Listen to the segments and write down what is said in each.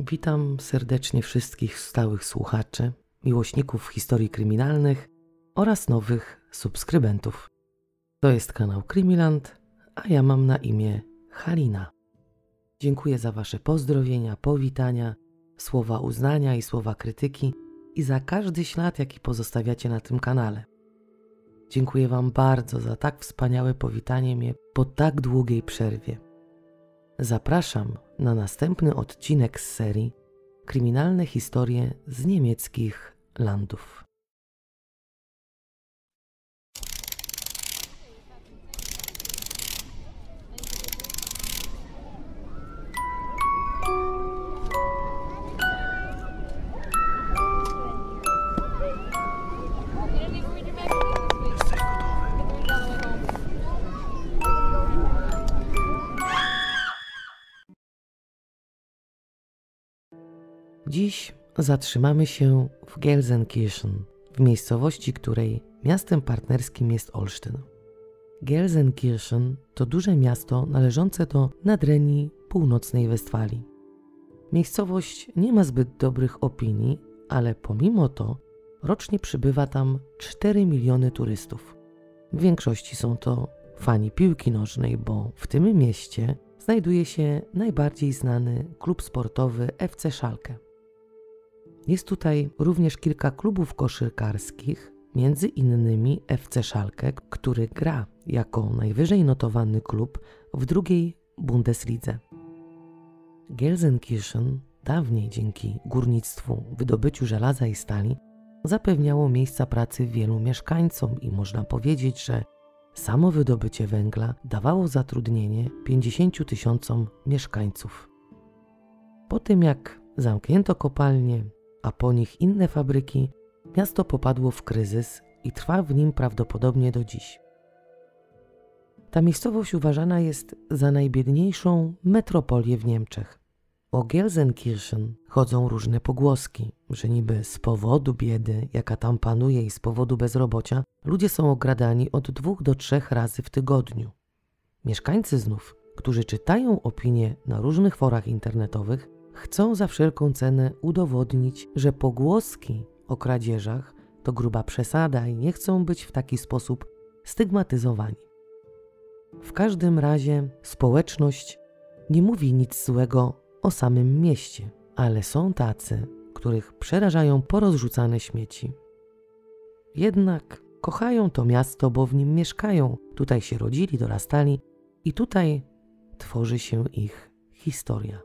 Witam serdecznie wszystkich stałych słuchaczy, miłośników historii kryminalnych oraz nowych subskrybentów. To jest kanał Krymiland, a ja mam na imię Karina. Dziękuję za Wasze pozdrowienia, powitania, słowa uznania i słowa krytyki i za każdy ślad, jaki pozostawiacie na tym kanale. Dziękuję Wam bardzo za tak wspaniałe powitanie mnie po tak długiej przerwie. Zapraszam na następny odcinek z serii Kryminalne historie z niemieckich landów. Dziś zatrzymamy się w Gelsenkirchen, w miejscowości, której miastem partnerskim jest Olsztyn. Gelsenkirchen to duże miasto należące do Nadrenii Północnej Westfalii. Miejscowość nie ma zbyt dobrych opinii, ale pomimo to rocznie przybywa tam 4 miliony turystów. W większości są to fani piłki nożnej, bo w tym mieście znajduje się najbardziej znany klub sportowy FC Schalke. Jest tutaj również kilka klubów koszykarskich, między innymi FC Schalke, który gra jako najwyżej notowany klub w drugiej Bundeslidze. Gelsenkirchen dawniej dzięki górnictwu, wydobyciu żelaza i stali zapewniało miejsca pracy wielu mieszkańcom i można powiedzieć, że samo wydobycie węgla dawało zatrudnienie 50 000 mieszkańców. Po tym jak zamknięto kopalnie, a po nich inne fabryki, miasto popadło w kryzys i trwa w nim prawdopodobnie do dziś. Ta miejscowość uważana jest za najbiedniejszą metropolię w Niemczech. O Gelsenkirchen chodzą różne pogłoski, że niby z powodu biedy, jaka tam panuje i z powodu bezrobocia, ludzie są ogradani od 2 do 3 razy w tygodniu. Mieszkańcy znów, którzy czytają opinie na różnych forach internetowych, chcą za wszelką cenę udowodnić, że pogłoski o kradzieżach to gruba przesada i nie chcą być w taki sposób stygmatyzowani. W każdym razie społeczność nie mówi nic złego o samym mieście, ale są tacy, których przerażają porozrzucane śmieci. Jednak kochają to miasto, bo w nim mieszkają, tutaj się rodzili, dorastali i tutaj tworzy się ich historia.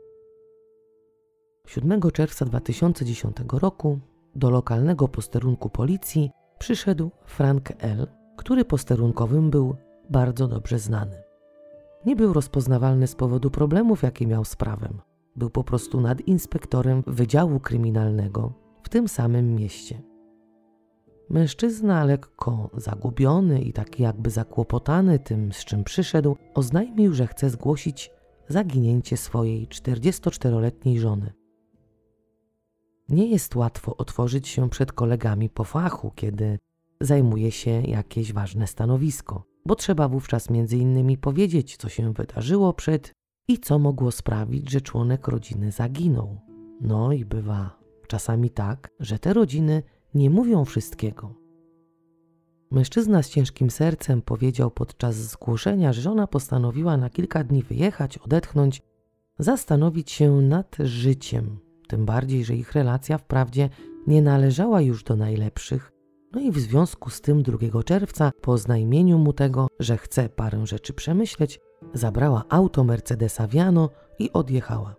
7 czerwca 2010 roku do lokalnego posterunku policji przyszedł Frank L., który posterunkowym był bardzo dobrze znany. Nie był rozpoznawalny z powodu problemów, jakie miał z prawem. Był po prostu nadinspektorem Wydziału Kryminalnego w tym samym mieście. Mężczyzna, lekko zagubiony i taki jakby zakłopotany tym, z czym przyszedł, oznajmił, że chce zgłosić zaginięcie swojej 44-letniej żony. Nie jest łatwo otworzyć się przed kolegami po fachu, kiedy zajmuje się jakieś ważne stanowisko, bo trzeba wówczas między innymi powiedzieć, co się wydarzyło przed i co mogło sprawić, że członek rodziny zaginął. No i bywa czasami tak, że te rodziny nie mówią wszystkiego. Mężczyzna z ciężkim sercem powiedział podczas zgłoszenia, że żona postanowiła na kilka dni wyjechać, odetchnąć, zastanowić się nad życiem. Tym bardziej, że ich relacja wprawdzie nie należała już do najlepszych. No i w związku z tym 2 czerwca, po oznajmieniu mu tego, że chce parę rzeczy przemyśleć, zabrała auto Mercedesa Viano i odjechała.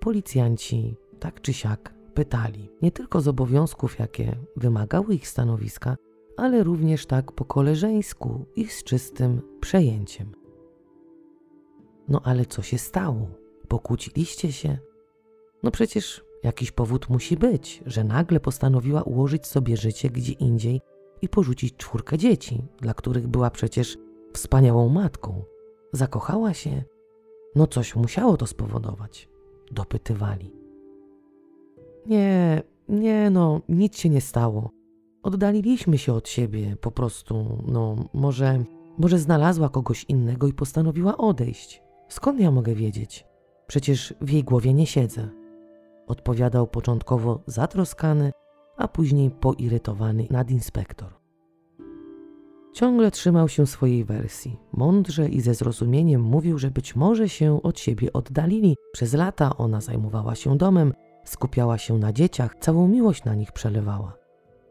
Policjanci, tak czy siak, pytali nie tylko z obowiązków, jakie wymagały ich stanowiska, ale również tak po koleżeńsku i z czystym przejęciem. No ale co się stało? Pokłóciliście się? No przecież jakiś powód musi być, że nagle postanowiła ułożyć sobie życie gdzie indziej i porzucić 4 dzieci, dla których była przecież wspaniałą matką. Zakochała się? No coś musiało to spowodować. Dopytywali. Nie, nic się nie stało. Oddaliliśmy się od siebie po prostu, może znalazła kogoś innego i postanowiła odejść. Skąd ja mogę wiedzieć? Przecież w jej głowie nie siedzę. odpowiadał początkowo zatroskany, a później poirytowany nadinspektor. Ciągle trzymał się swojej wersji. Mądrze i ze zrozumieniem mówił, że być może się od siebie oddalili. Przez lata ona zajmowała się domem, skupiała się na dzieciach, całą miłość na nich przelewała.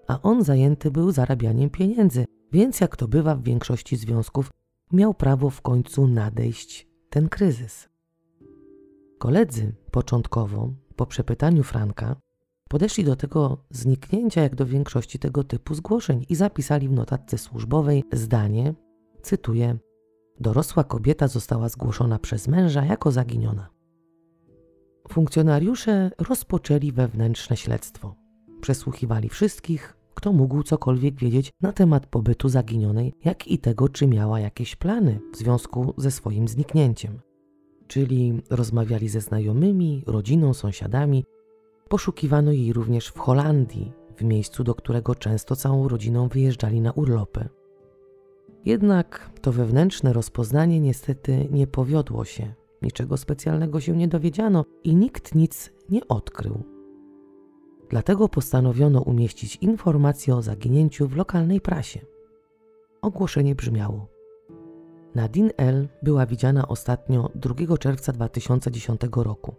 A on zajęty był zarabianiem pieniędzy, więc jak to bywa w większości związków, miał prawo w końcu nadejść ten kryzys. Koledzy początkowo, po przepytaniu Franka, podeszli do tego zniknięcia jak do większości tego typu zgłoszeń i zapisali w notatce służbowej zdanie, cytuję, dorosła kobieta została zgłoszona przez męża jako zaginiona. Funkcjonariusze rozpoczęli wewnętrzne śledztwo. Przesłuchiwali wszystkich, kto mógł cokolwiek wiedzieć na temat pobytu zaginionej, jak i tego, czy miała jakieś plany w związku ze swoim zniknięciem. Czyli rozmawiali ze znajomymi, rodziną, sąsiadami. Poszukiwano jej również w Holandii, w miejscu, do którego często całą rodziną wyjeżdżali na urlopy. Jednak to wewnętrzne rozpoznanie niestety nie powiodło się. Niczego specjalnego się nie dowiedziano i nikt nic nie odkrył. Dlatego postanowiono umieścić informację o zaginięciu w lokalnej prasie. Ogłoszenie brzmiało: Nadine L. była widziana ostatnio 2 czerwca 2010 roku.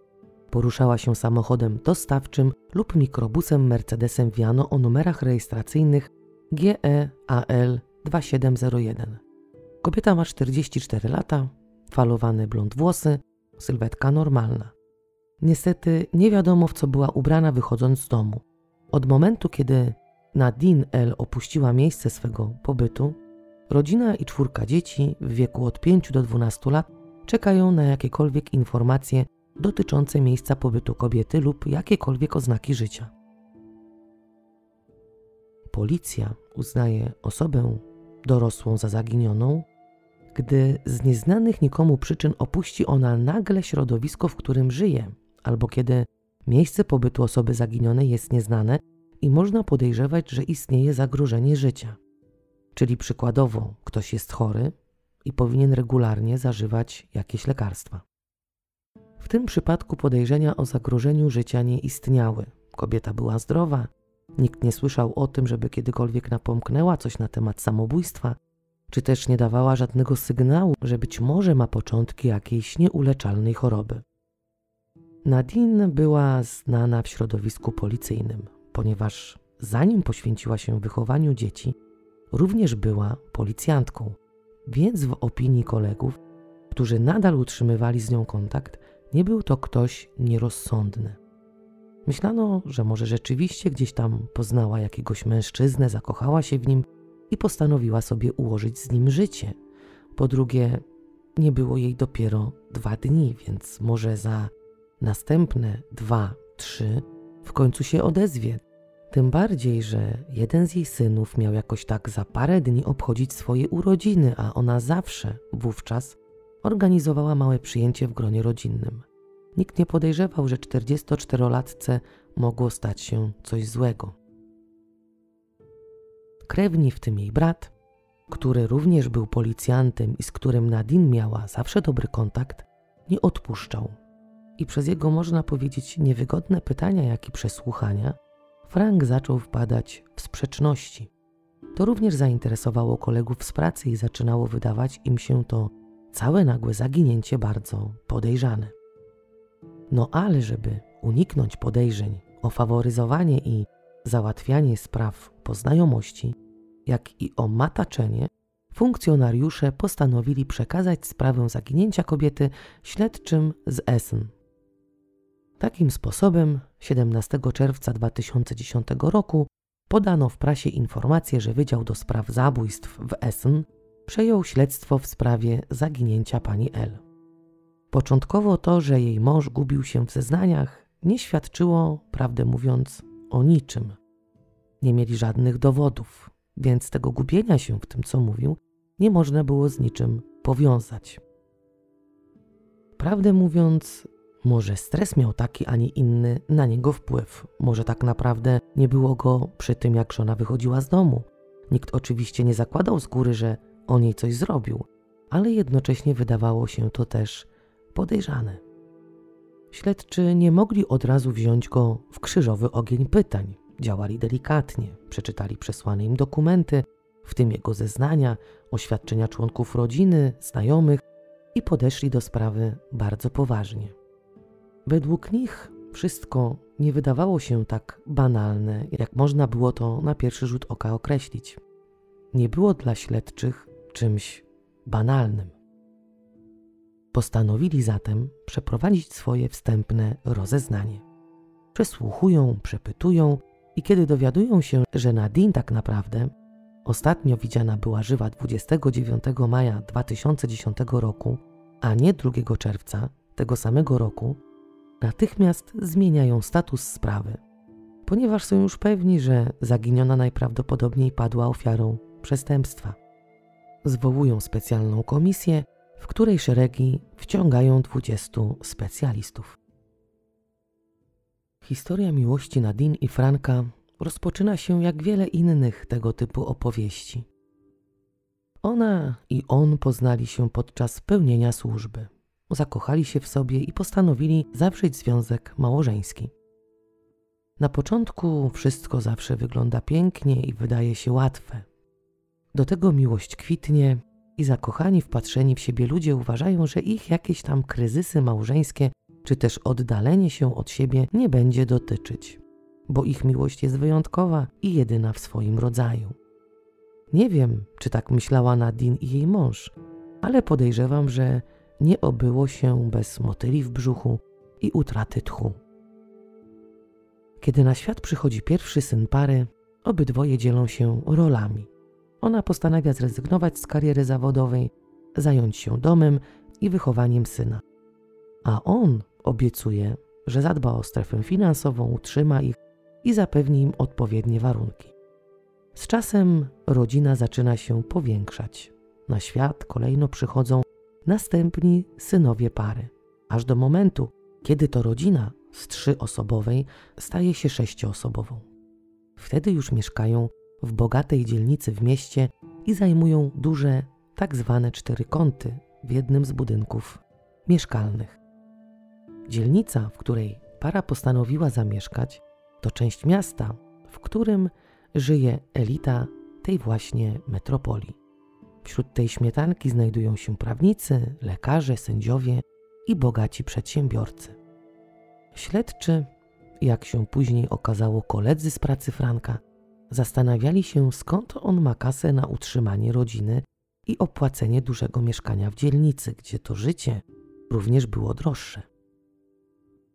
Poruszała się samochodem dostawczym lub mikrobusem Mercedesem Viano o numerach rejestracyjnych GEAL2701. Kobieta ma 44 lata, falowane blond włosy, sylwetka normalna. Niestety nie wiadomo, w co była ubrana wychodząc z domu. Od momentu, kiedy Nadine L. opuściła miejsce swego pobytu, rodzina i 4 dzieci w wieku od 5 do 12 lat czekają na jakiekolwiek informacje dotyczące miejsca pobytu kobiety lub jakiekolwiek oznaki życia. Policja uznaje osobę dorosłą za zaginioną, gdy z nieznanych nikomu przyczyn opuści ona nagle środowisko, w którym żyje, albo kiedy miejsce pobytu osoby zaginionej jest nieznane i można podejrzewać, że istnieje zagrożenie życia. Czyli przykładowo ktoś jest chory i powinien regularnie zażywać jakieś lekarstwa. W tym przypadku podejrzenia o zagrożeniu życia nie istniały. Kobieta była zdrowa, nikt nie słyszał o tym, żeby kiedykolwiek napomknęła coś na temat samobójstwa, czy też nie dawała żadnego sygnału, że być może ma początki jakiejś nieuleczalnej choroby. Nadine była znana w środowisku policyjnym, ponieważ zanim poświęciła się wychowaniu dzieci, również była policjantką, więc w opinii kolegów, którzy nadal utrzymywali z nią kontakt, nie był to ktoś nierozsądny. Myślano, że może rzeczywiście gdzieś tam poznała jakiegoś mężczyznę, zakochała się w nim i postanowiła sobie ułożyć z nim życie. Po drugie, nie było jej dopiero 2 dni, więc może za następne 2-3 w końcu się odezwie. Tym bardziej, że jeden z jej synów miał jakoś tak za parę dni obchodzić swoje urodziny, a ona zawsze wówczas organizowała małe przyjęcie w gronie rodzinnym. Nikt nie podejrzewał, że 44-latce mogło stać się coś złego. Krewni, w tym jej brat, który również był policjantem i z którym Nadine miała zawsze dobry kontakt, nie odpuszczał. I przez jego, można powiedzieć, niewygodne pytania, jak i przesłuchania, Frank zaczął wpadać w sprzeczności. To również zainteresowało kolegów z pracy i zaczynało wydawać im się to całe nagłe zaginięcie bardzo podejrzane. No ale żeby uniknąć podejrzeń o faworyzowanie i załatwianie spraw po znajomości, jak i o mataczenie, funkcjonariusze postanowili przekazać sprawę zaginięcia kobiety śledczym z Essen. Takim sposobem 17 czerwca 2010 roku podano w prasie informację, że Wydział do Spraw Zabójstw w Essen przejął śledztwo w sprawie zaginięcia pani L. Początkowo to, że jej mąż gubił się w zeznaniach, nie świadczyło, prawdę mówiąc, o niczym. Nie mieli żadnych dowodów, więc tego gubienia się w tym, co mówił, nie można było z niczym powiązać. Prawdę mówiąc, może stres miał taki, a nie inny na niego wpływ. Może tak naprawdę nie było go przy tym, jak żona wychodziła z domu. Nikt oczywiście nie zakładał z góry, że on jej coś zrobił, ale jednocześnie wydawało się to też podejrzane. Śledczy nie mogli od razu wziąć go w krzyżowy ogień pytań. Działali delikatnie, przeczytali przesłane im dokumenty, w tym jego zeznania, oświadczenia członków rodziny, znajomych i podeszli do sprawy bardzo poważnie. Według nich wszystko nie wydawało się tak banalne, jak można było to na pierwszy rzut oka określić. Nie było dla śledczych czymś banalnym. Postanowili zatem przeprowadzić swoje wstępne rozeznanie. Przesłuchują, przepytują i kiedy dowiadują się, że Nadine tak naprawdę ostatnio widziana była żywa 29 maja 2010 roku, a nie 2 czerwca tego samego roku, natychmiast zmieniają status sprawy, ponieważ są już pewni, że zaginiona najprawdopodobniej padła ofiarą przestępstwa. Zwołują specjalną komisję, w której szeregi wciągają 20 specjalistów. Historia miłości Nadine i Franka rozpoczyna się jak wiele innych tego typu opowieści. Ona i on poznali się podczas pełnienia służby. Zakochali się w sobie i postanowili zawrzeć związek małżeński. Na początku wszystko zawsze wygląda pięknie i wydaje się łatwe. Do tego miłość kwitnie i zakochani, wpatrzeni w siebie ludzie uważają, że ich jakieś tam kryzysy małżeńskie czy też oddalenie się od siebie nie będzie dotyczyć, bo ich miłość jest wyjątkowa i jedyna w swoim rodzaju. Nie wiem, czy tak myślała Nadine i jej mąż, ale podejrzewam, że nie obyło się bez motyli w brzuchu i utraty tchu. Kiedy na świat przychodzi pierwszy syn pary, obydwoje dzielą się rolami. Ona postanawia zrezygnować z kariery zawodowej, zająć się domem i wychowaniem syna. A on obiecuje, że zadba o strefę finansową, utrzyma ich i zapewni im odpowiednie warunki. Z czasem rodzina zaczyna się powiększać. Na świat kolejno przychodzą następni synowie pary, aż do momentu, kiedy to rodzina z 3-osobowej staje się 6-osobową. Wtedy już mieszkają w bogatej dzielnicy w mieście i zajmują duże, tak zwane 4 kąty w jednym z budynków mieszkalnych. Dzielnica, w której para postanowiła zamieszkać, to część miasta, w którym żyje elita tej właśnie metropolii. Wśród tej śmietanki znajdują się prawnicy, lekarze, sędziowie i bogaci przedsiębiorcy. Śledczy, jak się później okazało koledzy z pracy Franka, zastanawiali się, skąd on ma kasę na utrzymanie rodziny i opłacenie dużego mieszkania w dzielnicy, gdzie to życie również było droższe.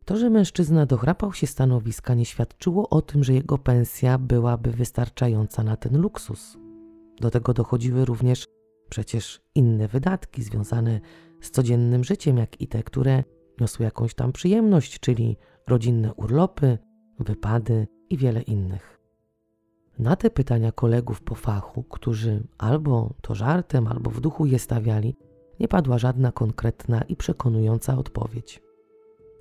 To, że mężczyzna dochrapał się stanowiska, nie świadczyło o tym, że jego pensja byłaby wystarczająca na ten luksus. Do tego dochodziły również przecież inne wydatki związane z codziennym życiem, jak i te, które niosły jakąś tam przyjemność, czyli rodzinne urlopy, wypady i wiele innych. Na te pytania kolegów po fachu, którzy albo to żartem, albo w duchu je stawiali, nie padła żadna konkretna i przekonująca odpowiedź.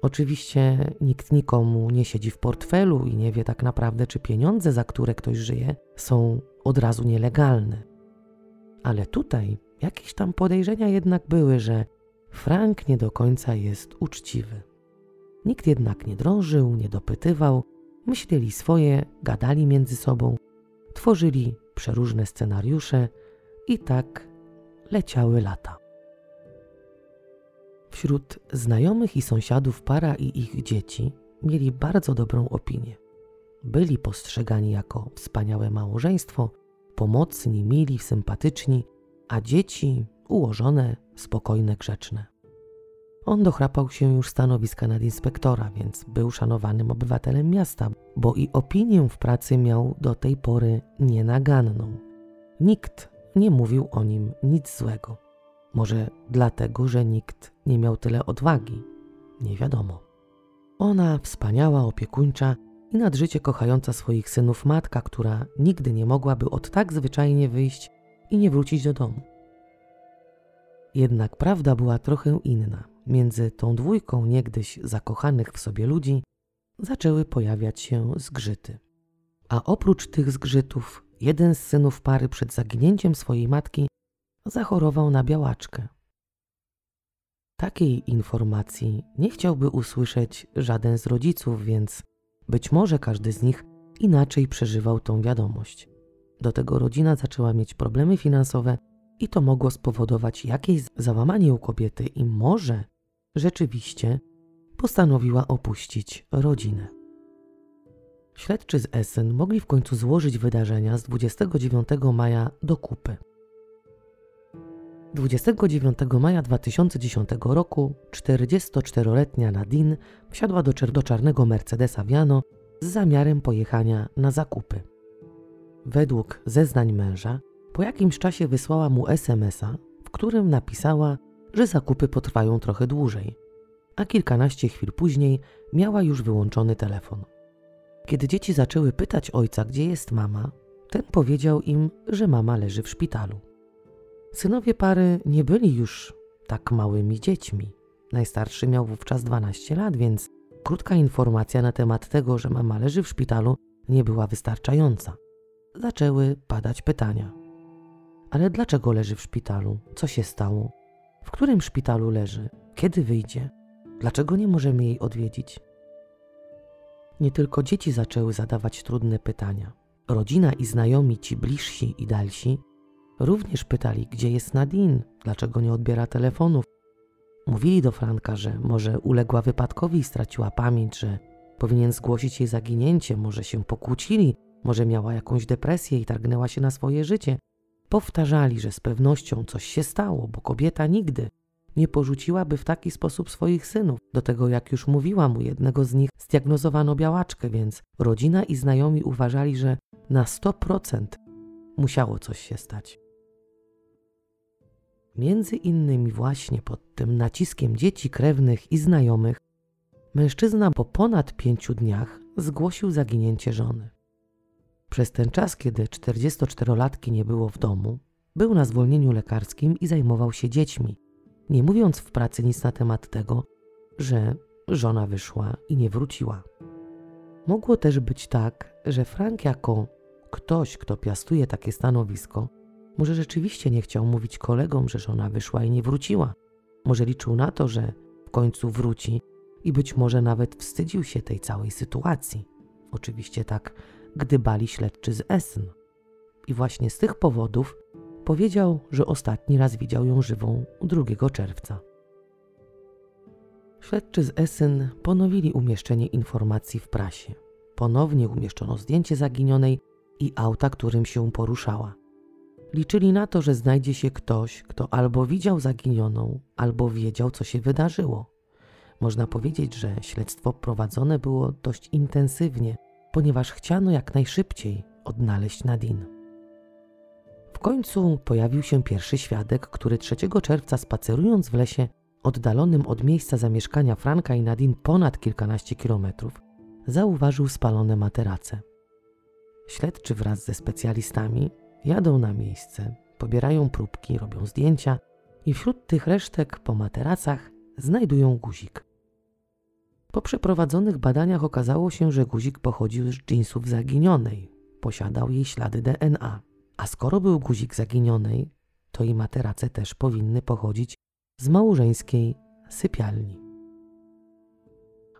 Oczywiście nikt nikomu nie siedzi w portfelu i nie wie tak naprawdę, czy pieniądze, za które ktoś żyje, są od razu nielegalne. Ale tutaj jakieś tam podejrzenia jednak były, że Frank nie do końca jest uczciwy. Nikt jednak nie drążył, nie dopytywał, myśleli swoje, gadali między sobą, tworzyli przeróżne scenariusze i tak leciały lata. Wśród znajomych i sąsiadów para i ich dzieci mieli bardzo dobrą opinię. Byli postrzegani jako wspaniałe małżeństwo, pomocni, mili, sympatyczni, a dzieci ułożone, spokojne, grzeczne. On dochrapał się już stanowiska nadinspektora, więc był szanowanym obywatelem miasta, bo i opinię w pracy miał do tej pory nienaganną. Nikt nie mówił o nim nic złego. Może dlatego, że nikt nie miał tyle odwagi. Nie wiadomo. Ona, wspaniała, opiekuńcza i nad życie kochająca swoich synów matka, która nigdy nie mogłaby od tak zwyczajnie wyjść i nie wrócić do domu. Jednak prawda była trochę inna. Między tą dwójką niegdyś zakochanych w sobie ludzi zaczęły pojawiać się zgrzyty. A oprócz tych zgrzytów, jeden z synów pary przed zaginięciem swojej matki zachorował na białaczkę. Takiej informacji nie chciałby usłyszeć żaden z rodziców, więc być może każdy z nich inaczej przeżywał tą wiadomość. Do tego rodzina zaczęła mieć problemy finansowe i to mogło spowodować jakieś załamanie u kobiety i może rzeczywiście postanowiła opuścić rodzinę. Śledczy z Essen mogli w końcu złożyć wydarzenia z 29 maja do kupy. 29 maja 2010 roku 44-letnia Nadine wsiadła do czarnego Mercedesa Viano z zamiarem pojechania na zakupy. Według zeznań męża po jakimś czasie wysłała mu SMS-a, w którym napisała, że zakupy potrwają trochę dłużej, a kilkanaście chwil później miała już wyłączony telefon. Kiedy dzieci zaczęły pytać ojca, gdzie jest mama, ten powiedział im, że mama leży w szpitalu. Synowie pary nie byli już tak małymi dziećmi. Najstarszy miał wówczas 12 lat, więc krótka informacja na temat tego, że mama leży w szpitalu, nie była wystarczająca. Zaczęły padać pytania. Ale dlaczego leży w szpitalu? Co się stało? W którym szpitalu leży? Kiedy wyjdzie? Dlaczego nie możemy jej odwiedzić? Nie tylko dzieci zaczęły zadawać trudne pytania. Rodzina i znajomi, ci bliżsi i dalsi, również pytali, gdzie jest Nadine, dlaczego nie odbiera telefonów. Mówili do Franka, że może uległa wypadkowi i straciła pamięć, że powinien zgłosić jej zaginięcie, może się pokłócili, może miała jakąś depresję i targnęła się na swoje życie. Powtarzali, że z pewnością coś się stało, bo kobieta nigdy nie porzuciłaby w taki sposób swoich synów. Do tego, jak już mówiłam, u jednego z nich zdiagnozowano białaczkę, więc rodzina i znajomi uważali, że na 100% musiało coś się stać. Między innymi właśnie pod tym naciskiem dzieci, krewnych i znajomych mężczyzna po ponad 5 dniach zgłosił zaginięcie żony. Przez ten czas, kiedy 44-latki nie było w domu, był na zwolnieniu lekarskim i zajmował się dziećmi, nie mówiąc w pracy nic na temat tego, że żona wyszła i nie wróciła. Mogło też być tak, że Frank jako ktoś, kto piastuje takie stanowisko, może rzeczywiście nie chciał mówić kolegom, że żona wyszła i nie wróciła. Może liczył na to, że w końcu wróci i być może nawet wstydził się tej całej sytuacji. Oczywiście tak gdybali śledczy z Essen. I właśnie z tych powodów powiedział, że ostatni raz widział ją żywą 2 czerwca. Śledczy z Essen ponowili umieszczenie informacji w prasie. Ponownie umieszczono zdjęcie zaginionej i auta, którym się poruszała. Liczyli na to, że znajdzie się ktoś, kto albo widział zaginioną, albo wiedział, co się wydarzyło. Można powiedzieć, że śledztwo prowadzone było dość intensywnie, ponieważ chciano jak najszybciej odnaleźć Nadine. W końcu pojawił się pierwszy świadek, który 3 czerwca spacerując w lesie oddalonym od miejsca zamieszkania Franka i Nadine ponad kilkanaście kilometrów, zauważył spalone materace. Śledczy wraz ze specjalistami jadą na miejsce, pobierają próbki, robią zdjęcia i wśród tych resztek po materacach znajdują guzik. Po przeprowadzonych badaniach okazało się, że guzik pochodził z dżinsów zaginionej, posiadał jej ślady DNA. A skoro był guzik zaginionej, to i materace też powinny pochodzić z małżeńskiej sypialni.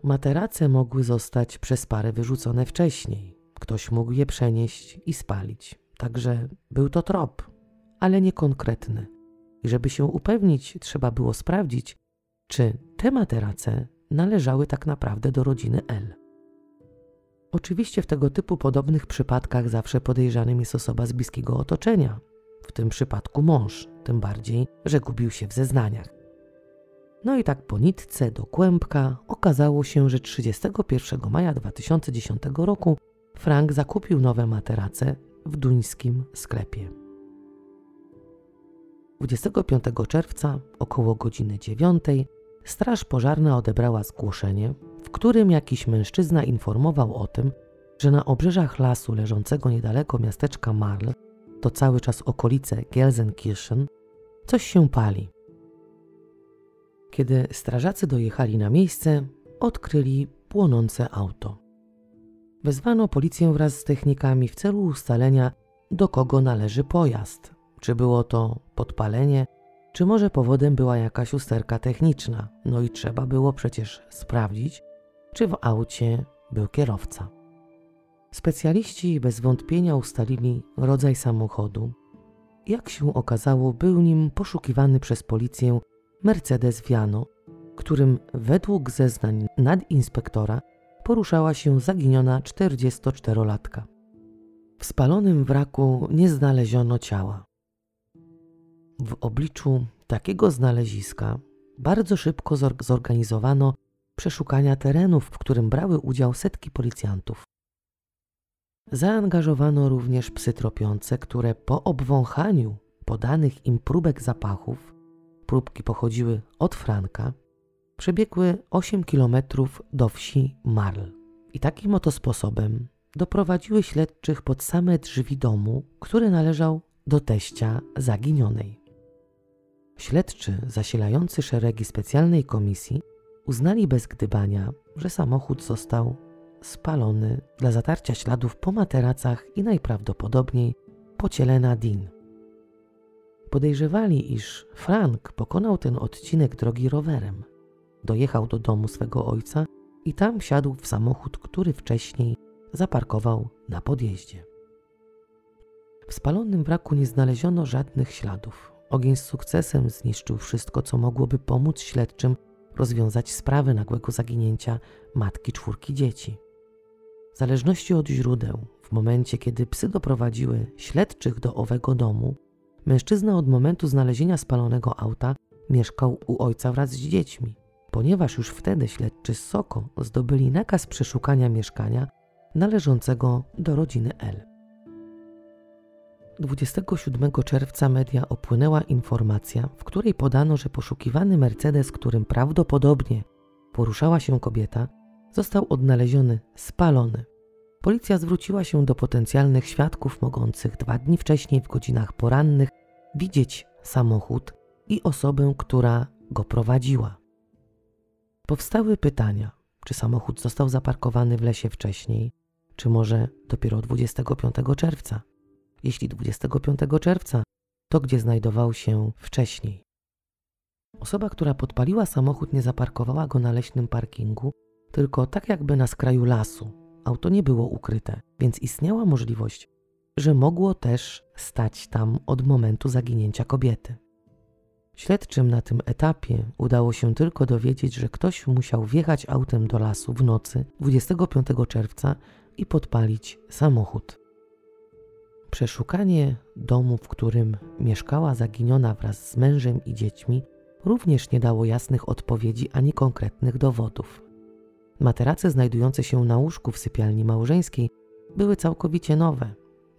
Materace mogły zostać przez parę wyrzucone wcześniej. Ktoś mógł je przenieść i spalić. Także był to trop, ale niekonkretny. I żeby się upewnić, trzeba było sprawdzić, czy te materace należały tak naprawdę do rodziny L. Oczywiście w tego typu podobnych przypadkach zawsze podejrzanym jest osoba z bliskiego otoczenia. W tym przypadku mąż, tym bardziej, że gubił się w zeznaniach. No i tak po nitce do kłębka okazało się, że 31 maja 2010 roku Frank zakupił nowe materace w duńskim sklepie. 25 czerwca około godziny 9 straż pożarna odebrała zgłoszenie, w którym jakiś mężczyzna informował o tym, że na obrzeżach lasu leżącego niedaleko miasteczka Marl, to cały czas okolice Gelsenkirchen, coś się pali. Kiedy strażacy dojechali na miejsce, odkryli płonące auto. Wezwano policję wraz z technikami w celu ustalenia, do kogo należy pojazd. Czy było to podpalenie, Czy może powodem była jakaś usterka techniczna? No i trzeba było przecież sprawdzić, czy w aucie był kierowca. Specjaliści bez wątpienia ustalili rodzaj samochodu. Jak się okazało, był nim poszukiwany przez policję Mercedes Viano, którym według zeznań nadinspektora poruszała się zaginiona 44-latka. W spalonym wraku nie znaleziono ciała. W obliczu takiego znaleziska bardzo szybko zorganizowano przeszukania terenów, w którym brały udział setki policjantów. Zaangażowano również psy tropiące, które po obwąchaniu podanych im próbek zapachów, próbki pochodziły od Franka, przebiegły 8 km do wsi Marl i takim oto sposobem doprowadziły śledczych pod same drzwi domu, który należał do teścia zaginionej. Śledczy zasilający szeregi specjalnej komisji uznali bez gdybania, że samochód został spalony dla zatarcia śladów po materacach i najprawdopodobniej po ciele Nadine. Podejrzewali, iż Frank pokonał ten odcinek drogi rowerem, dojechał do domu swego ojca i tam wsiadł w samochód, który wcześniej zaparkował na podjeździe. W spalonym wraku nie znaleziono żadnych śladów. Ogień z sukcesem zniszczył wszystko, co mogłoby pomóc śledczym rozwiązać sprawę nagłego zaginięcia matki 4 dzieci. W zależności od źródeł, w momencie kiedy psy doprowadziły śledczych do owego domu, mężczyzna od momentu znalezienia spalonego auta mieszkał u ojca wraz z dziećmi. Ponieważ już wtedy śledczy z SOKO zdobyli nakaz przeszukania mieszkania należącego do rodziny L. 27 czerwca media opłynęła informacja, w której podano, że poszukiwany Mercedes, którym prawdopodobnie poruszała się kobieta, został odnaleziony spalony. Policja zwróciła się do potencjalnych świadków mogących 2 dni wcześniej w godzinach porannych widzieć samochód i osobę, która go prowadziła. Powstały pytania, czy samochód został zaparkowany w lesie wcześniej, czy może dopiero 25 czerwca. Jeśli 25 czerwca, to gdzie znajdował się wcześniej? Osoba, która podpaliła samochód, nie zaparkowała go na leśnym parkingu, tylko tak jakby na skraju lasu. Auto nie było ukryte, więc istniała możliwość, że mogło też stać tam od momentu zaginięcia kobiety. Śledczym na tym etapie udało się tylko dowiedzieć, że ktoś musiał wjechać autem do lasu w nocy 25 czerwca i podpalić samochód. Przeszukanie domu, w którym mieszkała zaginiona wraz z mężem i dziećmi, również nie dało jasnych odpowiedzi ani konkretnych dowodów. Materace znajdujące się na łóżku w sypialni małżeńskiej były całkowicie nowe.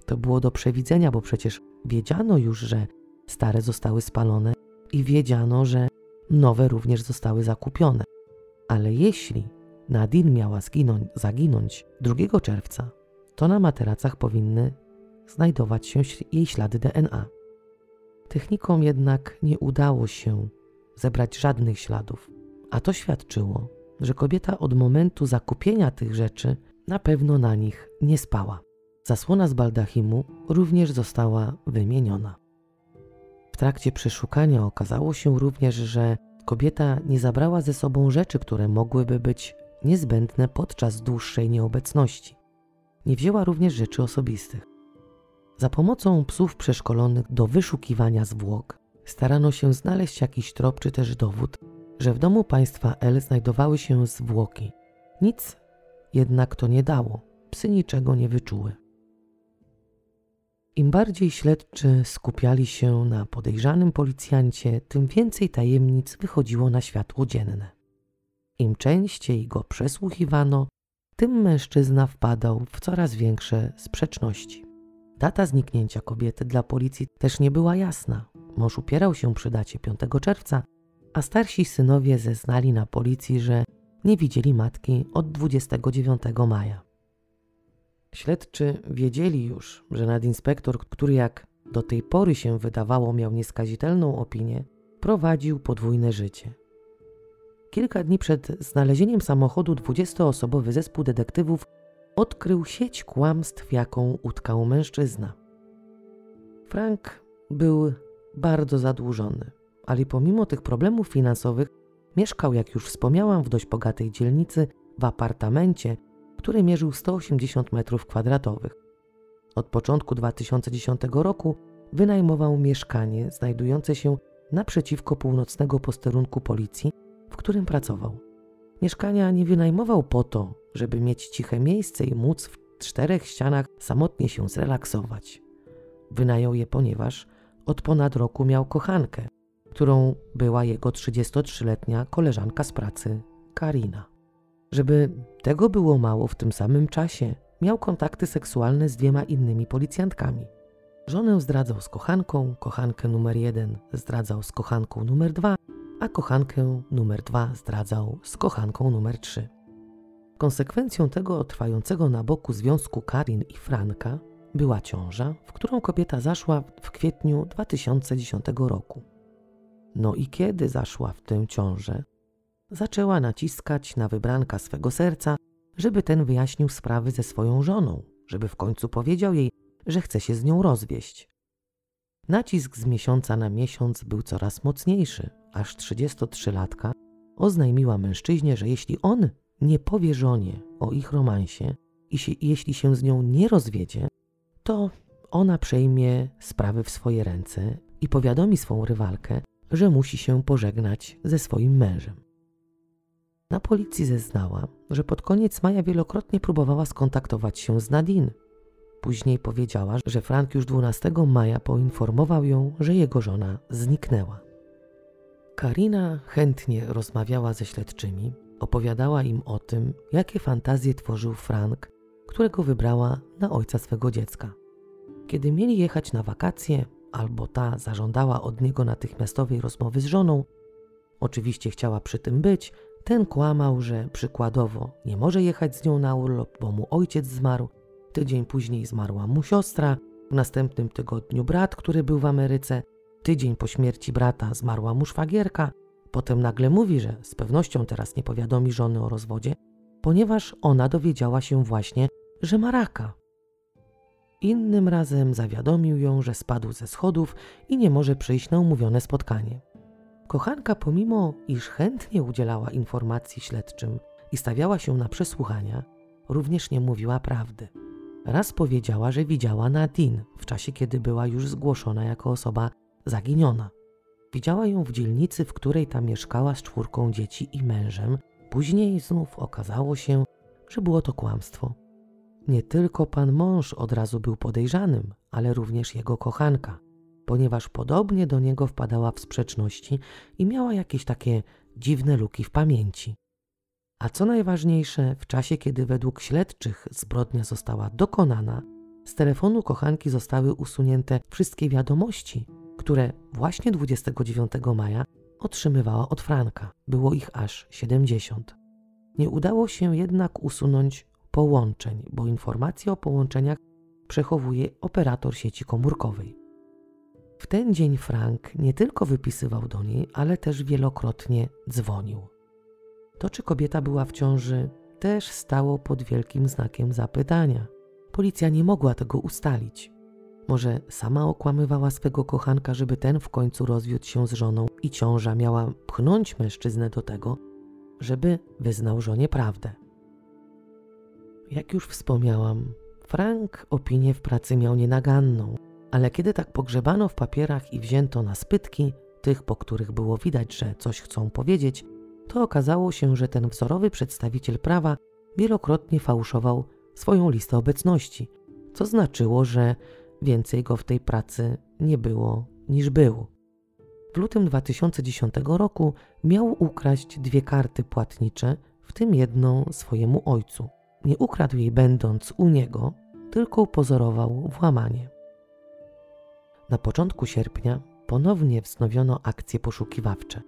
To było do przewidzenia, bo przecież wiedziano już, że stare zostały spalone i wiedziano, że nowe również zostały zakupione. Ale jeśli Nadine miała zaginąć 2 czerwca, to na materacach powinny znajdować się jej ślady DNA. Technikom jednak nie udało się zebrać żadnych śladów, a to świadczyło, że kobieta od momentu zakupienia tych rzeczy na pewno na nich nie spała. Zasłona z baldachimu również została wymieniona. W trakcie przeszukania okazało się również, że kobieta nie zabrała ze sobą rzeczy, które mogłyby być niezbędne podczas dłuższej nieobecności. Nie wzięła również rzeczy osobistych. Za pomocą psów przeszkolonych do wyszukiwania zwłok starano się znaleźć jakiś trop czy też dowód, że w domu państwa L znajdowały się zwłoki. Nic jednak to nie dało, psy niczego nie wyczuły. Im bardziej śledczy skupiali się na podejrzanym policjancie, tym więcej tajemnic wychodziło na światło dzienne. Im częściej go przesłuchiwano, tym mężczyzna wpadał w coraz większe sprzeczności. Data zniknięcia kobiety dla policji też nie była jasna. Mąż upierał się przy dacie 5 czerwca, a starsi synowie zeznali na policji, że nie widzieli matki od 29 maja. Śledczy wiedzieli już, że nadinspektor, który jak do tej pory się wydawało miał nieskazitelną opinię, prowadził podwójne życie. Kilka dni przed znalezieniem samochodu 20-osobowy zespół detektywów odkrył sieć kłamstw, jaką utkał mężczyzna. Frank był bardzo zadłużony. ale pomimo tych problemów finansowych mieszkał, jak już wspomniałam, w dość bogatej dzielnicy w apartamencie, który mierzył 180 m2. Od początku 2010 roku wynajmował mieszkanie znajdujące się naprzeciwko północnego posterunku policji, w którym pracował. Mieszkania nie wynajmował po to, żeby mieć ciche miejsce i móc w 4 ścianach samotnie się zrelaksować. Wynajął je, ponieważ od ponad roku miał kochankę, którą była jego 33-letnia koleżanka z pracy, Karina. Żeby tego było mało, w tym samym czasie miał kontakty seksualne z 2 innymi policjantkami. Żonę zdradzał z kochanką, kochankę numer 1 zdradzał z kochanką numer 2, a kochankę numer 2 zdradzał z kochanką numer 3. Konsekwencją tego trwającego na boku związku Karin i Franka była ciąża, w którą kobieta zaszła w kwietniu 2010 roku. No i kiedy zaszła w tę ciążę, zaczęła naciskać na wybranka swego serca, żeby ten wyjaśnił sprawy ze swoją żoną, żeby w końcu powiedział jej, że chce się z nią rozwieść. Nacisk z miesiąca na miesiąc był coraz mocniejszy, aż 33-latka oznajmiła mężczyźnie, że jeśli on nie powie żonie o ich romansie jeśli się z nią nie rozwiedzie, to ona przejmie sprawy w swoje ręce i powiadomi swą rywalkę, że musi się pożegnać ze swoim mężem. Na policji zeznała, że pod koniec maja wielokrotnie próbowała skontaktować się z Nadine. Później powiedziała, że Frank już 12 maja poinformował ją, że jego żona zniknęła. Karina chętnie rozmawiała ze śledczymi, opowiadała im o tym, jakie fantazje tworzył Frank, którego wybrała na ojca swego dziecka. Kiedy mieli jechać na wakacje, albo ta zażądała od niego natychmiastowej rozmowy z żoną, oczywiście chciała przy tym być, ten kłamał, że przykładowo nie może jechać z nią na urlop, bo mu ojciec zmarł, tydzień później zmarła mu siostra, w następnym tygodniu brat, który był w Ameryce, tydzień po śmierci brata zmarła mu szwagierka, potem nagle mówi, że z pewnością teraz nie powiadomi żony o rozwodzie, ponieważ ona dowiedziała się właśnie, że ma raka. Innym razem zawiadomił ją, że spadł ze schodów i nie może przyjść na umówione spotkanie. Kochanka, pomimo iż chętnie udzielała informacji śledczym i stawiała się na przesłuchania, również nie mówiła prawdy. Raz powiedziała, że widziała Nadine w czasie, kiedy była już zgłoszona jako osoba zaginiona. Widziała ją w dzielnicy, w której ta mieszkała z 4 dzieci i mężem. Później znów okazało się, że było to kłamstwo. Nie tylko pan mąż od razu był podejrzanym, ale również jego kochanka, ponieważ podobnie do niego wpadała w sprzeczności i miała jakieś takie dziwne luki w pamięci. A co najważniejsze, w czasie, kiedy według śledczych zbrodnia została dokonana, z telefonu kochanki zostały usunięte wszystkie wiadomości, które właśnie 29 maja otrzymywała od Franka. Było ich aż 70. Nie udało się jednak usunąć połączeń, bo informacje o połączeniach przechowuje operator sieci komórkowej. W ten dzień Frank nie tylko wypisywał do niej, ale też wielokrotnie dzwonił. To, czy kobieta była w ciąży, też stało pod wielkim znakiem zapytania. Policja nie mogła tego ustalić. Może sama okłamywała swego kochanka, żeby ten w końcu rozwiódł się z żoną i ciąża miała pchnąć mężczyznę do tego, żeby wyznał żonie prawdę. Jak już wspomniałam, Frank opinię w pracy miał nienaganną, ale kiedy tak pogrzebano w papierach i wzięto na spytki, tych, po których było widać, że coś chcą powiedzieć, to okazało się, że ten wzorowy przedstawiciel prawa wielokrotnie fałszował swoją listę obecności, co znaczyło, że więcej go w tej pracy nie było niż był. W lutym 2010 roku miał ukraść 2 karty płatnicze, w tym jedną swojemu ojcu. Nie ukradł jej będąc u niego, tylko upozorował włamanie. Na początku sierpnia ponownie wznowiono akcje poszukiwawcze.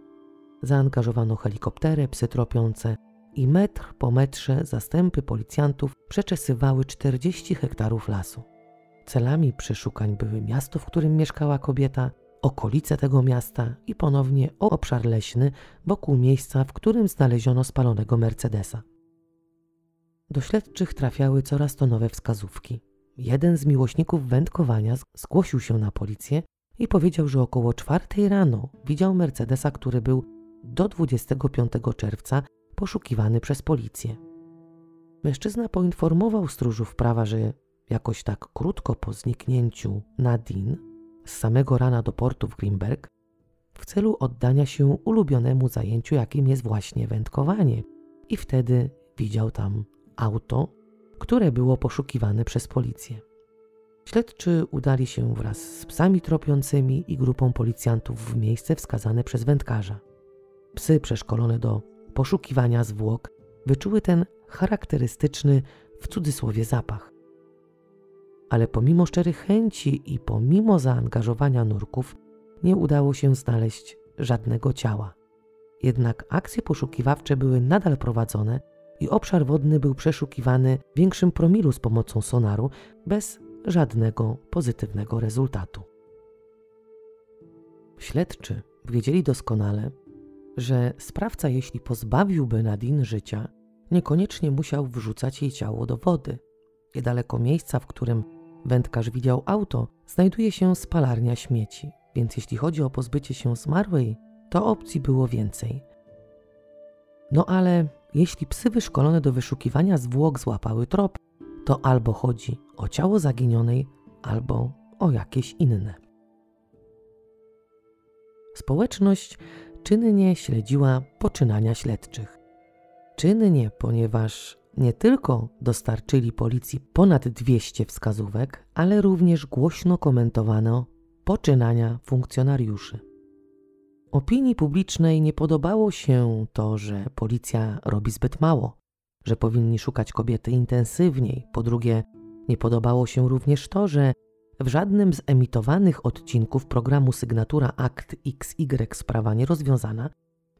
Zaangażowano helikoptery, psy tropiące i metr po metrze zastępy policjantów przeczesywały 40 hektarów lasu. Celami przeszukań były miasto, w którym mieszkała kobieta, okolice tego miasta i ponownie obszar leśny wokół miejsca, w którym znaleziono spalonego Mercedesa. Do śledczych trafiały coraz to nowe wskazówki. Jeden z miłośników wędkowania zgłosił się na policję, i powiedział, że około 4 rano widział Mercedesa, który był do 25 czerwca poszukiwany przez policję. Mężczyzna poinformował stróżów prawa, że jakoś tak krótko po zniknięciu Nadine z samego rana do portu w Grimberg w celu oddania się ulubionemu zajęciu, jakim jest właśnie wędkowanie. I wtedy widział tam auto, które było poszukiwane przez policję. Śledczy udali się wraz z psami tropiącymi i grupą policjantów w miejsce wskazane przez wędkarza. Psy przeszkolone do poszukiwania zwłok wyczuły ten charakterystyczny, w cudzysłowie, zapach. Ale pomimo szczerych chęci i pomimo zaangażowania nurków nie udało się znaleźć żadnego ciała. Jednak akcje poszukiwawcze były nadal prowadzone i obszar wodny był przeszukiwany w większym promilu z pomocą sonaru bez żadnego pozytywnego rezultatu. Śledczy wiedzieli doskonale, że sprawca, jeśli pozbawiłby Nadine życia, niekoniecznie musiał wrzucać jej ciało do wody. Niedaleko miejsca, w którym wędkarz widział auto, znajduje się spalarnia śmieci, więc jeśli chodzi o pozbycie się zmarłej, to opcji było więcej. No ale jeśli psy wyszkolone do wyszukiwania zwłok złapały trop, to albo chodzi o ciało zaginionej, albo o jakieś inne. Społeczność czynnie śledziła poczynania śledczych. Czynnie, ponieważ nie tylko dostarczyli policji ponad 200 wskazówek, ale również głośno komentowano poczynania funkcjonariuszy. Opinii publicznej nie podobało się to, że policja robi zbyt mało, że powinni szukać kobiety intensywniej. Po drugie, nie podobało się również to, że w żadnym z emitowanych odcinków programu Sygnatura Akt XY sprawa nierozwiązana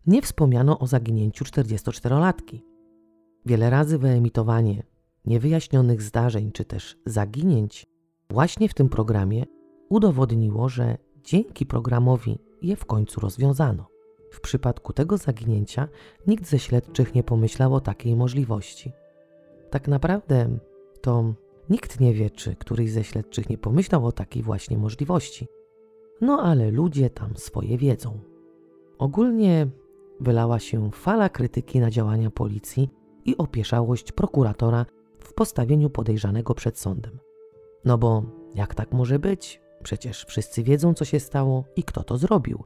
nie wspomniano o zaginięciu 44-latki. Wiele razy wyemitowanie niewyjaśnionych zdarzeń czy też zaginięć właśnie w tym programie udowodniło, że dzięki programowi je w końcu rozwiązano. W przypadku tego zaginięcia nikt ze śledczych nie pomyślał o takiej możliwości. Tak naprawdę to nikt nie wie, czy któryś ze śledczych nie pomyślał o takiej właśnie możliwości. No ale ludzie tam swoje wiedzą. Ogólnie wylała się fala krytyki na działania policji i opieszałość prokuratora w postawieniu podejrzanego przed sądem. No bo jak tak może być? Przecież wszyscy wiedzą, co się stało i kto to zrobił.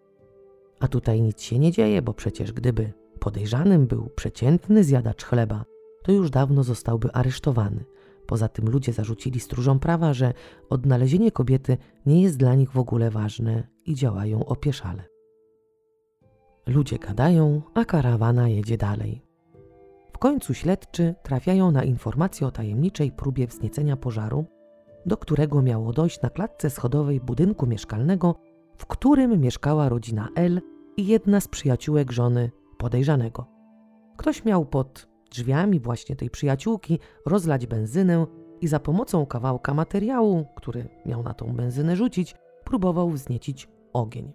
A tutaj nic się nie dzieje, bo przecież gdyby podejrzanym był przeciętny zjadacz chleba, to już dawno zostałby aresztowany. Poza tym ludzie zarzucili stróżom prawa, że odnalezienie kobiety nie jest dla nich w ogóle ważne i działają opieszale. Ludzie gadają, a karawana jedzie dalej. W końcu śledczy trafiają na informację o tajemniczej próbie wzniecenia pożaru, do którego miało dojść na klatce schodowej budynku mieszkalnego, w którym mieszkała rodzina L. i jedna z przyjaciółek żony podejrzanego. Ktoś miał pod drzwiami właśnie tej przyjaciółki rozlać benzynę i za pomocą kawałka materiału, który miał na tą benzynę rzucić, próbował wzniecić ogień.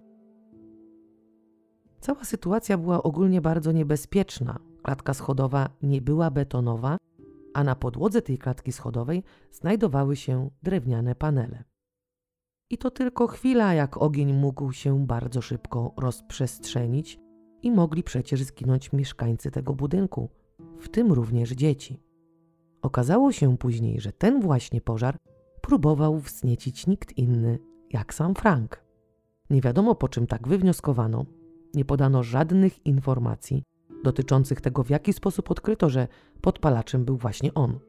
Cała sytuacja była ogólnie bardzo niebezpieczna. Klatka schodowa nie była betonowa, a na podłodze tej klatki schodowej znajdowały się drewniane panele. I to tylko chwila, jak ogień mógł się bardzo szybko rozprzestrzenić i mogli przecież zginąć mieszkańcy tego budynku, w tym również dzieci. Okazało się później, że ten właśnie pożar próbował wzniecić nikt inny jak sam Frank. Nie wiadomo, po czym tak wywnioskowano, nie podano żadnych informacji dotyczących tego, w jaki sposób odkryto, że podpalaczem był właśnie on.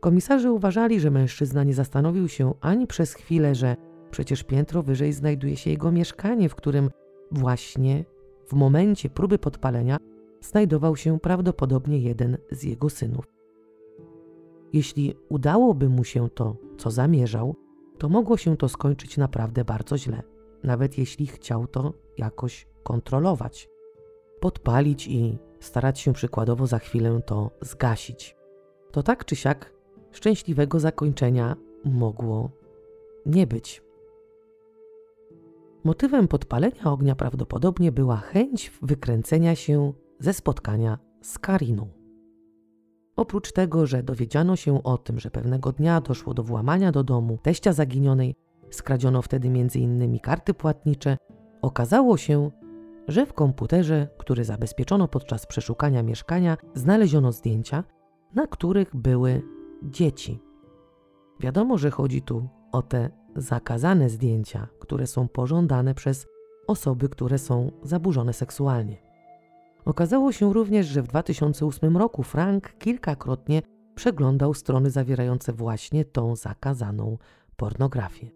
Komisarze uważali, że mężczyzna nie zastanowił się ani przez chwilę, że przecież piętro wyżej znajduje się jego mieszkanie, w którym właśnie w momencie próby podpalenia znajdował się prawdopodobnie jeden z jego synów. Jeśli udałoby mu się to, co zamierzał, to mogło się to skończyć naprawdę bardzo źle, nawet jeśli chciał to jakoś kontrolować, podpalić i starać się przykładowo za chwilę to zgasić. To tak czy siak szczęśliwego zakończenia mogło nie być. Motywem podpalenia ognia prawdopodobnie była chęć wykręcenia się ze spotkania z Kariną. Oprócz tego, że dowiedziano się o tym, że pewnego dnia doszło do włamania do domu teścia zaginionej, Skradziono wtedy m.in. karty płatnicze. Okazało się, że w komputerze, który zabezpieczono podczas przeszukania mieszkania, znaleziono zdjęcia, na których były dzieci. Wiadomo, że chodzi tu o te zakazane zdjęcia, które są pożądane przez osoby, które są zaburzone seksualnie. Okazało się również, że w 2008 roku Frank kilkakrotnie przeglądał strony zawierające właśnie tą zakazaną pornografię.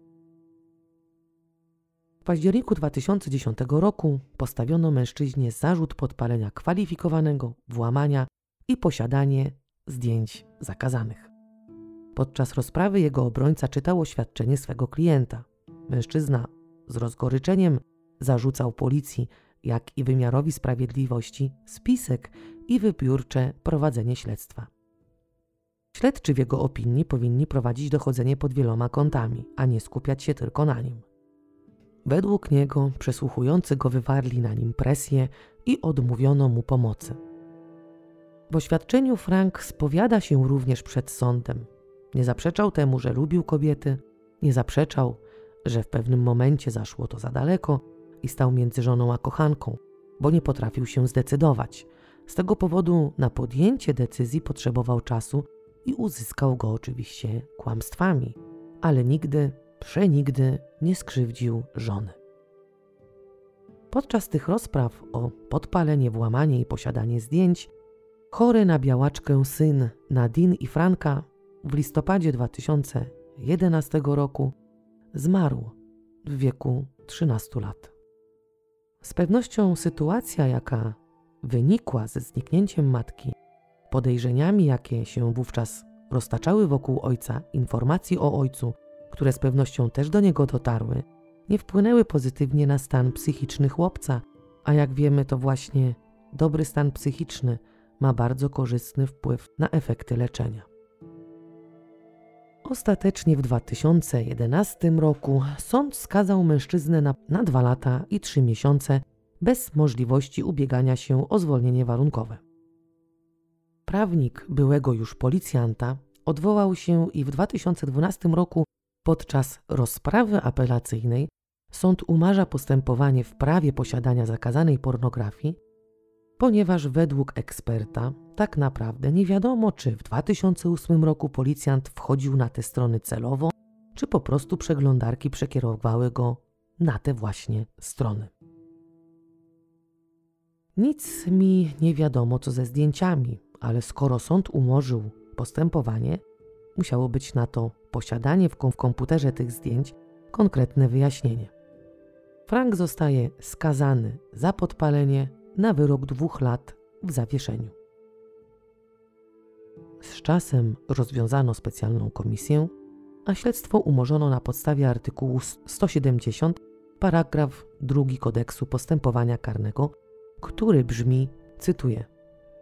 W październiku 2010 roku postawiono mężczyźnie zarzut podpalenia kwalifikowanego, włamania i posiadanie zdjęć zakazanych. Podczas rozprawy jego obrońca czytał oświadczenie swego klienta. Mężczyzna z rozgoryczeniem zarzucał policji, jak i wymiarowi sprawiedliwości, spisek i wybiórcze prowadzenie śledztwa. Śledczy w jego opinii powinni prowadzić dochodzenie pod wieloma kątami, a nie skupiać się tylko na nim. Według niego przesłuchujący go wywarli na nim presję i odmówiono mu pomocy. W oświadczeniu Frank spowiada się również przed sądem. Nie zaprzeczał temu, że lubił kobiety, nie zaprzeczał, że w pewnym momencie zaszło to za daleko i stał między żoną a kochanką, bo nie potrafił się zdecydować. Z tego powodu na podjęcie decyzji potrzebował czasu i uzyskał go oczywiście kłamstwami, ale nigdy, przenigdy nie skrzywdził żony. Podczas tych rozpraw o podpalenie, włamanie i posiadanie zdjęć chory na białaczkę syn Nadine i Franka w listopadzie 2011 roku zmarł w wieku 13 lat. Z pewnością sytuacja, jaka wynikła ze zniknięciem matki, podejrzeniami, jakie się wówczas roztaczały wokół ojca, informacji o ojcu, które z pewnością też do niego dotarły, nie wpłynęły pozytywnie na stan psychiczny chłopca, a jak wiemy, to właśnie dobry stan psychiczny ma bardzo korzystny wpływ na efekty leczenia. Ostatecznie w 2011 roku sąd skazał mężczyznę na 2 lata i 3 miesiące bez możliwości ubiegania się o zwolnienie warunkowe. Prawnik byłego już policjanta odwołał się i w 2012 roku podczas rozprawy apelacyjnej sąd umarza postępowanie w prawie posiadania zakazanej pornografii, ponieważ według eksperta tak naprawdę nie wiadomo, czy w 2008 roku policjant wchodził na te strony celowo, czy po prostu przeglądarki przekierowały go na te właśnie strony. Nic mi nie wiadomo, co ze zdjęciami, ale skoro sąd umorzył postępowanie, musiało być na to posiadanie w komputerze tych zdjęć konkretne wyjaśnienie. Frank zostaje skazany za podpalenie na wyrok 2 lat w zawieszeniu. Z czasem rozwiązano specjalną komisję, a śledztwo umorzono na podstawie artykułu 170 paragraf 2 Kodeksu Postępowania Karnego, który brzmi, cytuję: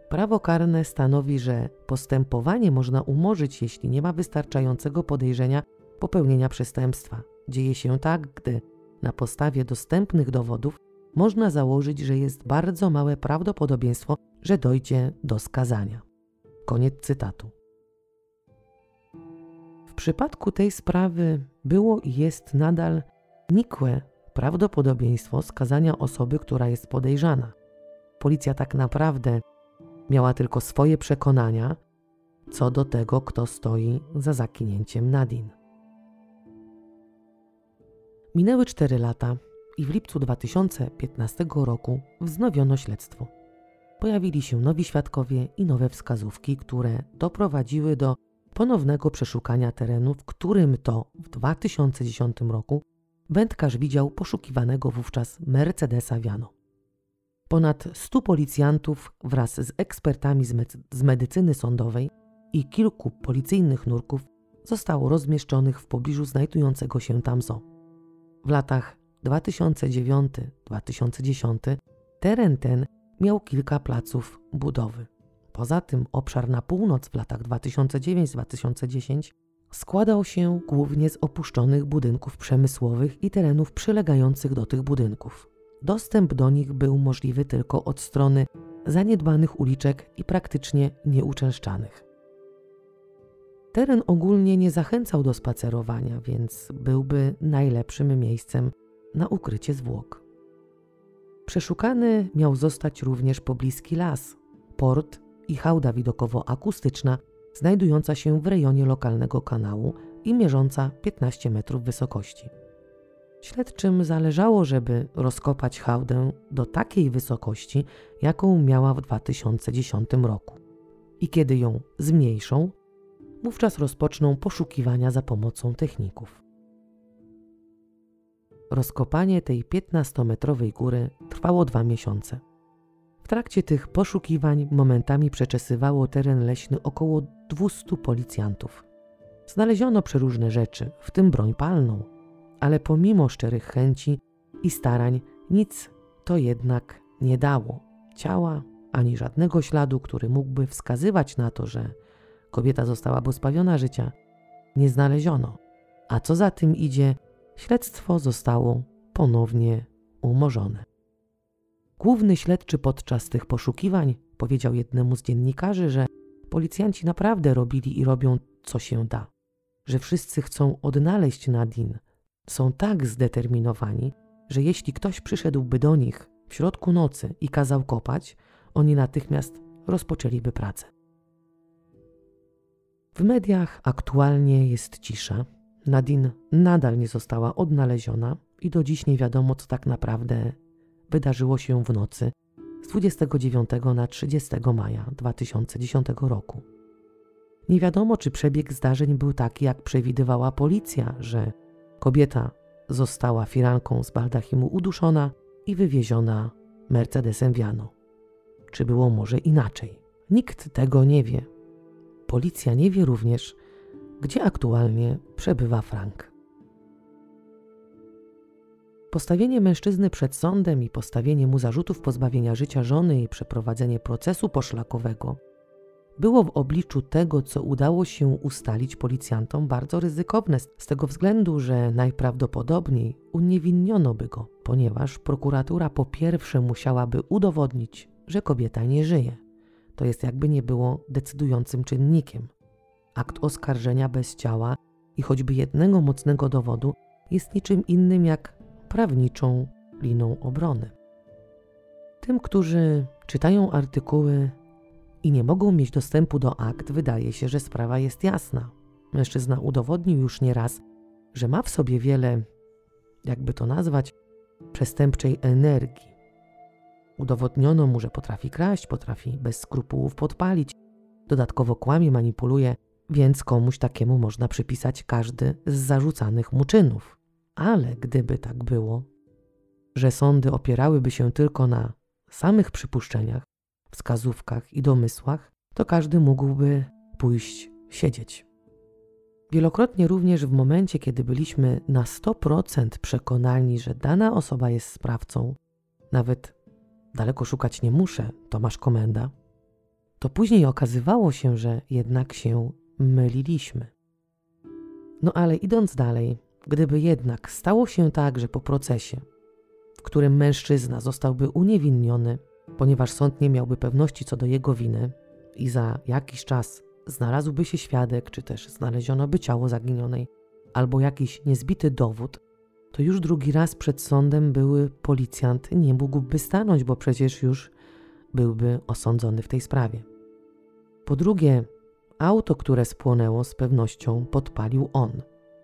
prawo karne stanowi, że postępowanie można umorzyć, jeśli nie ma wystarczającego podejrzenia popełnienia przestępstwa. Dzieje się tak, gdy na podstawie dostępnych dowodów można założyć, że jest bardzo małe prawdopodobieństwo, że dojdzie do skazania. Koniec cytatu. W przypadku tej sprawy było i jest nadal nikłe prawdopodobieństwo skazania osoby, która jest podejrzana. Policja tak naprawdę miała tylko swoje przekonania co do tego, kto stoi za zaginięciem Nadine. Minęły 4 lata i w lipcu 2015 roku wznowiono śledztwo. Pojawili się nowi świadkowie i nowe wskazówki, które doprowadziły do ponownego przeszukania terenu, w którym to w 2010 roku wędkarz widział poszukiwanego wówczas Mercedesa Viano. Ponad 100 policjantów wraz z ekspertami z medycyny sądowej i kilku policyjnych nurków zostało rozmieszczonych w pobliżu znajdującego się tam zoo. W latach 2009-2010 teren ten miał kilka placów budowy. Poza tym obszar na północ w latach 2009-2010 składał się głównie z opuszczonych budynków przemysłowych i terenów przylegających do tych budynków. Dostęp do nich był możliwy tylko od strony zaniedbanych uliczek i praktycznie nieuczęszczanych. Teren ogólnie nie zachęcał do spacerowania, więc byłby najlepszym miejscem na ukrycie zwłok. Przeszukany miał zostać również pobliski las, port i hałda widokowo-akustyczna znajdująca się w rejonie lokalnego kanału i mierząca 15 metrów wysokości. Śledczym zależało, żeby rozkopać hałdę do takiej wysokości, jaką miała w 2010 roku. I kiedy ją zmniejszą, wówczas rozpoczną poszukiwania za pomocą techników. Rozkopanie tej 15-metrowej góry trwało 2 miesiące. W trakcie tych poszukiwań momentami przeczesywało teren leśny około 200 policjantów. Znaleziono przeróżne rzeczy, w tym broń palną, ale pomimo szczerych chęci i starań nic to jednak nie dało. Ciała ani żadnego śladu, który mógłby wskazywać na to, że kobieta została pozbawiona życia, nie znaleziono. A co za tym idzie, śledztwo zostało ponownie umorzone. Główny śledczy podczas tych poszukiwań powiedział jednemu z dziennikarzy, że policjanci naprawdę robili i robią, co się da, że wszyscy chcą odnaleźć Nadine. Są tak zdeterminowani, że jeśli ktoś przyszedłby do nich w środku nocy i kazał kopać, oni natychmiast rozpoczęliby pracę. W mediach aktualnie jest cisza. Nadine nadal nie została odnaleziona i do dziś nie wiadomo, co tak naprawdę wydarzyło się w nocy z 29 na 30 maja 2010 roku. Nie wiadomo, czy przebieg zdarzeń był taki, jak przewidywała policja, że kobieta została firanką z baldachimu uduszona i wywieziona Mercedesem Viano. Czy było może inaczej? Nikt tego nie wie. Policja nie wie również, gdzie aktualnie przebywa Frank. Postawienie mężczyzny przed sądem i postawienie mu zarzutów pozbawienia życia żony i przeprowadzenie procesu poszlakowego było w obliczu tego, co udało się ustalić policjantom, bardzo ryzykowne z tego względu, że najprawdopodobniej uniewinniono by go, ponieważ prokuratura po pierwsze musiałaby udowodnić, że kobieta nie żyje. To jest jakby nie było decydującym czynnikiem. Akt oskarżenia bez ciała i choćby jednego mocnego dowodu jest niczym innym jak prawniczą liną obrony. Tym, którzy czytają artykuły i nie mogą mieć dostępu do akt, wydaje się, że sprawa jest jasna. Mężczyzna udowodnił już nieraz, że ma w sobie wiele, jakby to nazwać, przestępczej energii. Udowodniono mu, że potrafi kraść, potrafi bez skrupułów podpalić, dodatkowo kłamie, manipuluje, więc komuś takiemu można przypisać każdy z zarzucanych mu czynów. Ale gdyby tak było, że sądy opierałyby się tylko na samych przypuszczeniach, wskazówkach i domysłach, to każdy mógłby pójść siedzieć. Wielokrotnie również w momencie, kiedy byliśmy na 100% przekonani, że dana osoba jest sprawcą, nawet daleko szukać nie muszę, Tomasz Komenda, to później okazywało się, że jednak się myliliśmy. No ale idąc dalej, gdyby jednak stało się tak, że po procesie, w którym mężczyzna zostałby uniewinniony, ponieważ sąd nie miałby pewności co do jego winy i za jakiś czas znalazłby się świadek, czy też znaleziono by ciało zaginionej, albo jakiś niezbity dowód, to już drugi raz przed sądem były policjant nie mógłby stanąć, bo przecież już byłby osądzony w tej sprawie. Po drugie, auto, które spłonęło, z pewnością podpalił on.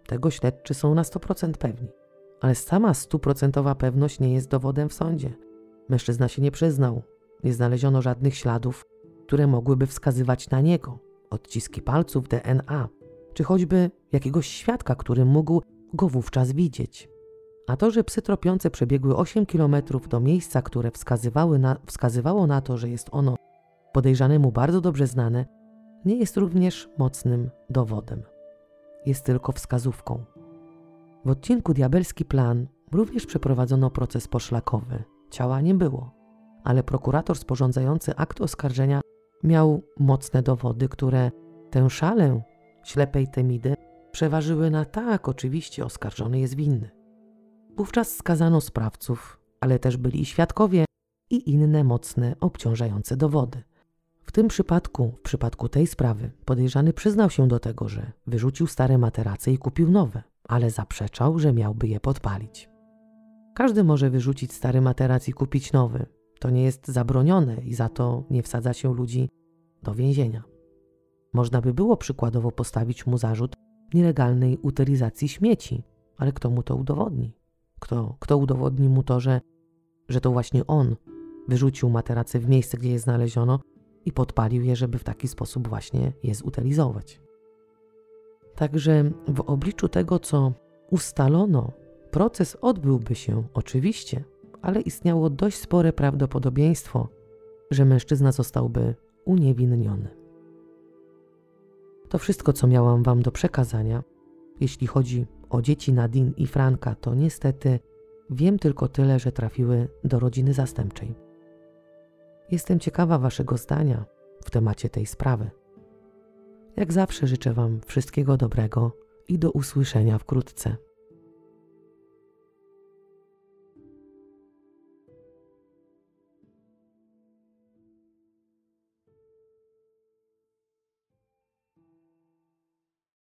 Tego śledczy są na 100% pewni. Ale sama 100% pewność nie jest dowodem w sądzie. Mężczyzna się nie przyznał. Nie znaleziono żadnych śladów, które mogłyby wskazywać na niego. Odciski palców, DNA, czy choćby jakiegoś świadka, który mógł go wówczas widzieć. A to, że psy tropiące przebiegły 8 km do miejsca, które wskazywało na to, że jest ono podejrzanemu bardzo dobrze znane, nie jest również mocnym dowodem. Jest tylko wskazówką. W odcinku Diabelski Plan również przeprowadzono proces poszlakowy. Ciała nie było, ale prokurator sporządzający akt oskarżenia miał mocne dowody, które tę szalę ślepej temidy przeważyły na tak, oczywiście oskarżony jest winny. Wówczas skazano sprawców, ale też byli i świadkowie i inne mocne, obciążające dowody. W W tym przypadku, w przypadku tej sprawy, podejrzany przyznał się do tego, że wyrzucił stare materace i kupił nowe, ale zaprzeczał, że miałby je podpalić. Każdy może wyrzucić stary materac i kupić nowy. To nie jest zabronione i za to nie wsadza się ludzi do więzienia. Można by było przykładowo postawić mu zarzut nielegalnej utylizacji śmieci, ale kto mu to udowodni? Kto udowodni mu to, że to właśnie on wyrzucił materace w miejsce, gdzie je znaleziono i podpalił je, żeby w taki sposób właśnie je zutylizować. Także w obliczu tego, co ustalono, proces odbyłby się oczywiście, ale istniało dość spore prawdopodobieństwo, że mężczyzna zostałby uniewinniony. To wszystko, co miałam Wam do przekazania. Jeśli chodzi o dzieci Nadine i Franka, to niestety wiem tylko tyle, że trafiły do rodziny zastępczej. Jestem ciekawa Waszego zdania w temacie tej sprawy. Jak zawsze życzę Wam wszystkiego dobrego i do usłyszenia wkrótce.